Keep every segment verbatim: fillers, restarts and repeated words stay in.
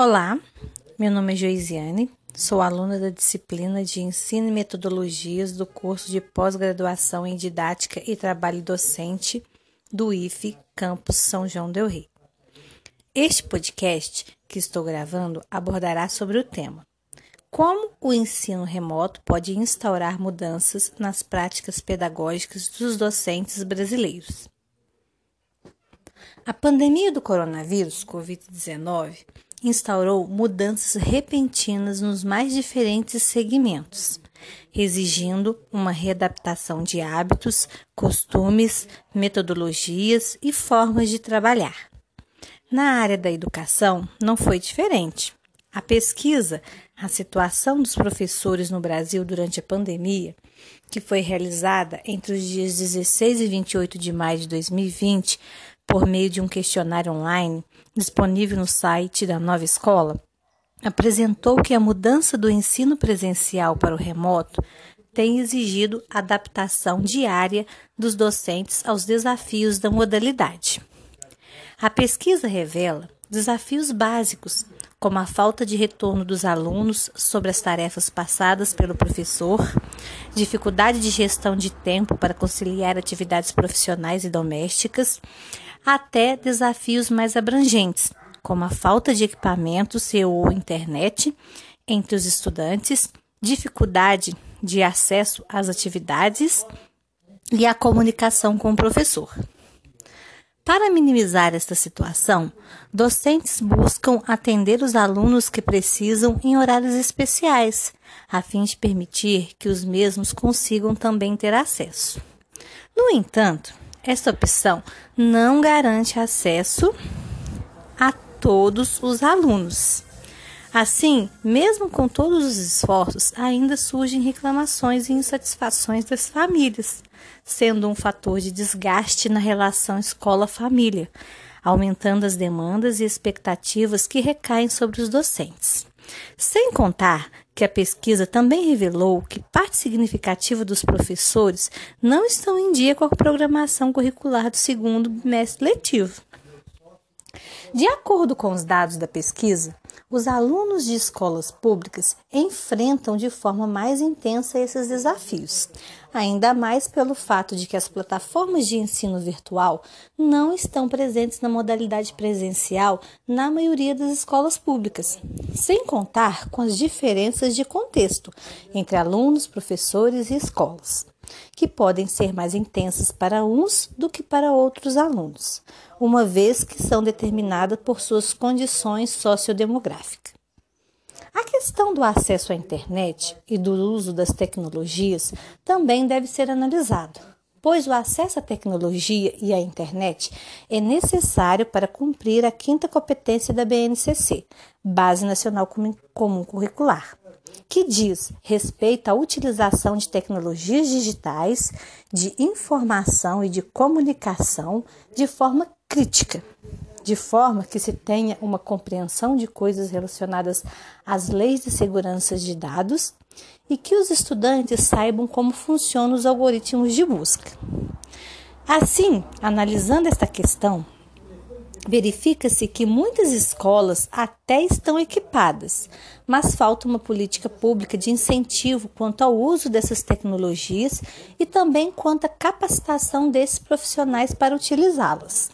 Olá, meu nome é Joiziane, sou aluna da disciplina de Ensino e Metodologias do curso de pós-graduação em Didática e Trabalho Docente do I F E Campus São João del Rey. Este podcast que estou gravando abordará sobre o tema: como o ensino remoto pode instaurar mudanças nas práticas pedagógicas dos docentes brasileiros. A pandemia do coronavírus, covid dezenove, instaurou mudanças repentinas nos mais diferentes segmentos, exigindo uma readaptação de hábitos, costumes, metodologias e formas de trabalhar. Na área da educação, não foi diferente. A pesquisa A Situação dos Professores no Brasil durante a Pandemia, que foi realizada entre os dias dezesseis e vinte e oito de maio de dois mil e vinte, por meio de um questionário online disponível no site da Nova Escola, apresentou que a mudança do ensino presencial para o remoto tem exigido adaptação diária dos docentes aos desafios da modalidade. A pesquisa revela desafios básicos, como a falta de retorno dos alunos sobre as tarefas passadas pelo professor, dificuldade de gestão de tempo para conciliar atividades profissionais e domésticas, até desafios mais abrangentes, como a falta de equipamentos e ou internet entre os estudantes, dificuldade de acesso às atividades e a comunicação com o professor. Para minimizar esta situação, docentes buscam atender os alunos que precisam em horários especiais, a fim de permitir que os mesmos consigam também ter acesso. No entanto, esta opção não garante acesso a todos os alunos. Assim, mesmo com todos os esforços, ainda surgem reclamações e insatisfações das famílias, sendo um fator de desgaste na relação escola-família, aumentando as demandas e expectativas que recaem sobre os docentes. Sem contar que a pesquisa também revelou que parte significativa dos professores não estão em dia com a programação curricular do segundo bimestre letivo. De acordo com os dados da pesquisa, os alunos de escolas públicas enfrentam de forma mais intensa esses desafios, ainda mais pelo fato de que as plataformas de ensino virtual não estão presentes na modalidade presencial na maioria das escolas públicas, sem contar com as diferenças de contexto entre alunos, professores e escolas, que podem ser mais intensas para uns do que para outros alunos, uma vez que são determinadas por suas condições sociodemográficas. A questão do acesso à internet e do uso das tecnologias também deve ser analisado, pois o acesso à tecnologia e à internet é necessário para cumprir a quinta competência da B N C C, Base Nacional Comum Curricular, que diz respeito à utilização de tecnologias digitais, de informação e de comunicação de forma crítica, de forma que se tenha uma compreensão de coisas relacionadas às leis de segurança de dados e que os estudantes saibam como funcionam os algoritmos de busca. Assim, analisando esta questão, verifica-se que muitas escolas até estão equipadas, mas falta uma política pública de incentivo quanto ao uso dessas tecnologias e também quanto à capacitação desses profissionais para utilizá-las.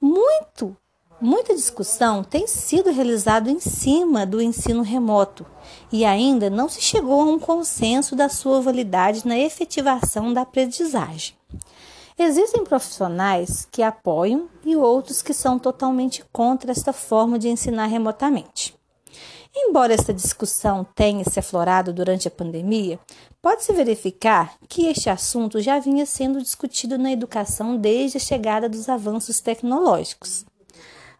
Muito, muita discussão tem sido realizada em cima do ensino remoto e ainda não se chegou a um consenso da sua validade na efetivação da aprendizagem. Existem profissionais que apoiam e outros que são totalmente contra esta forma de ensinar remotamente. Embora esta discussão tenha se aflorado durante a pandemia, pode-se verificar que este assunto já vinha sendo discutido na educação desde a chegada dos avanços tecnológicos.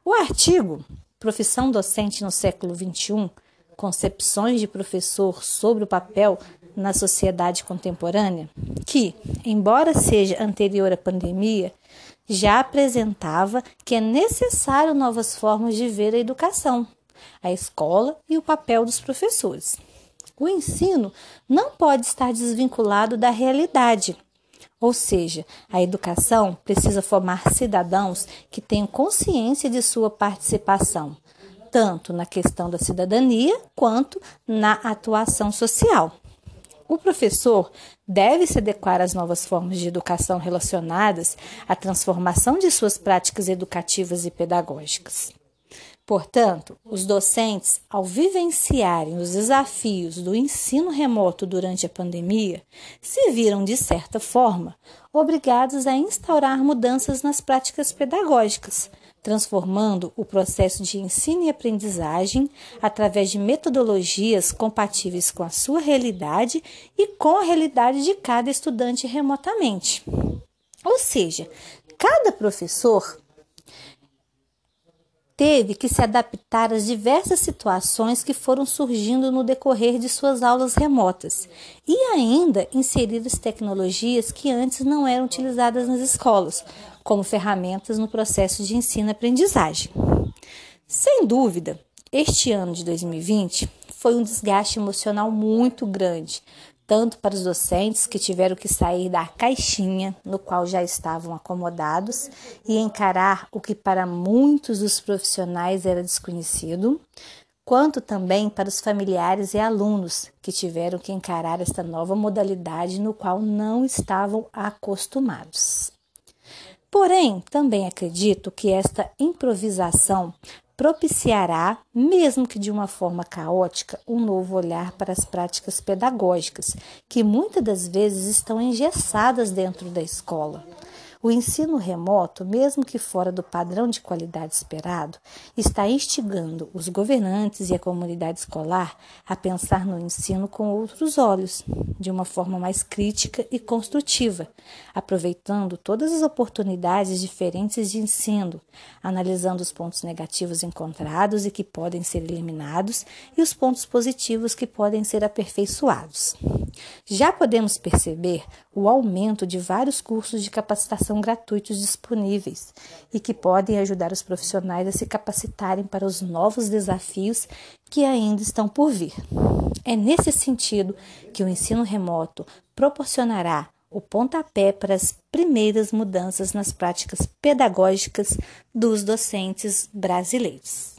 O artigo Profissão Docente no Século vinte e um, Concepções de Professor sobre o Papel na Sociedade Contemporânea, que, embora seja anterior à pandemia, já apresentava que é necessário novas formas de ver a educação, a escola e o papel dos professores. O ensino não pode estar desvinculado da realidade, ou seja, a educação precisa formar cidadãos que tenham consciência de sua participação, tanto na questão da cidadania quanto na atuação social. O professor deve se adequar às novas formas de educação relacionadas à transformação de suas práticas educativas e pedagógicas. Portanto, os docentes, ao vivenciarem os desafios do ensino remoto durante a pandemia, se viram, de certa forma, obrigados a instaurar mudanças nas práticas pedagógicas, transformando o processo de ensino e aprendizagem através de metodologias compatíveis com a sua realidade e com a realidade de cada estudante remotamente. Ou seja, cada professor teve que se adaptar às diversas situações que foram surgindo no decorrer de suas aulas remotas e ainda inserir as tecnologias que antes não eram utilizadas nas escolas, como ferramentas no processo de ensino-aprendizagem. Sem dúvida, este ano de dois mil e vinte foi um desgaste emocional muito grande, tanto para os docentes que tiveram que sair da caixinha no qual já estavam acomodados e encarar o que para muitos dos profissionais era desconhecido, quanto também para os familiares e alunos que tiveram que encarar esta nova modalidade no qual não estavam acostumados. Porém, também acredito que esta improvisação propiciará, mesmo que de uma forma caótica, um novo olhar para as práticas pedagógicas, que muitas das vezes estão engessadas dentro da escola. O ensino remoto, mesmo que fora do padrão de qualidade esperado, está instigando os governantes e a comunidade escolar a pensar no ensino com outros olhos, de uma forma mais crítica e construtiva, aproveitando todas as oportunidades diferentes de ensino, analisando os pontos negativos encontrados e que podem ser eliminados e os pontos positivos que podem ser aperfeiçoados. Já podemos perceber o aumento de vários cursos de capacitação gratuitos disponíveis e que podem ajudar os profissionais a se capacitarem para os novos desafios que ainda estão por vir. É nesse sentido que o ensino remoto proporcionará o pontapé para as primeiras mudanças nas práticas pedagógicas dos docentes brasileiros.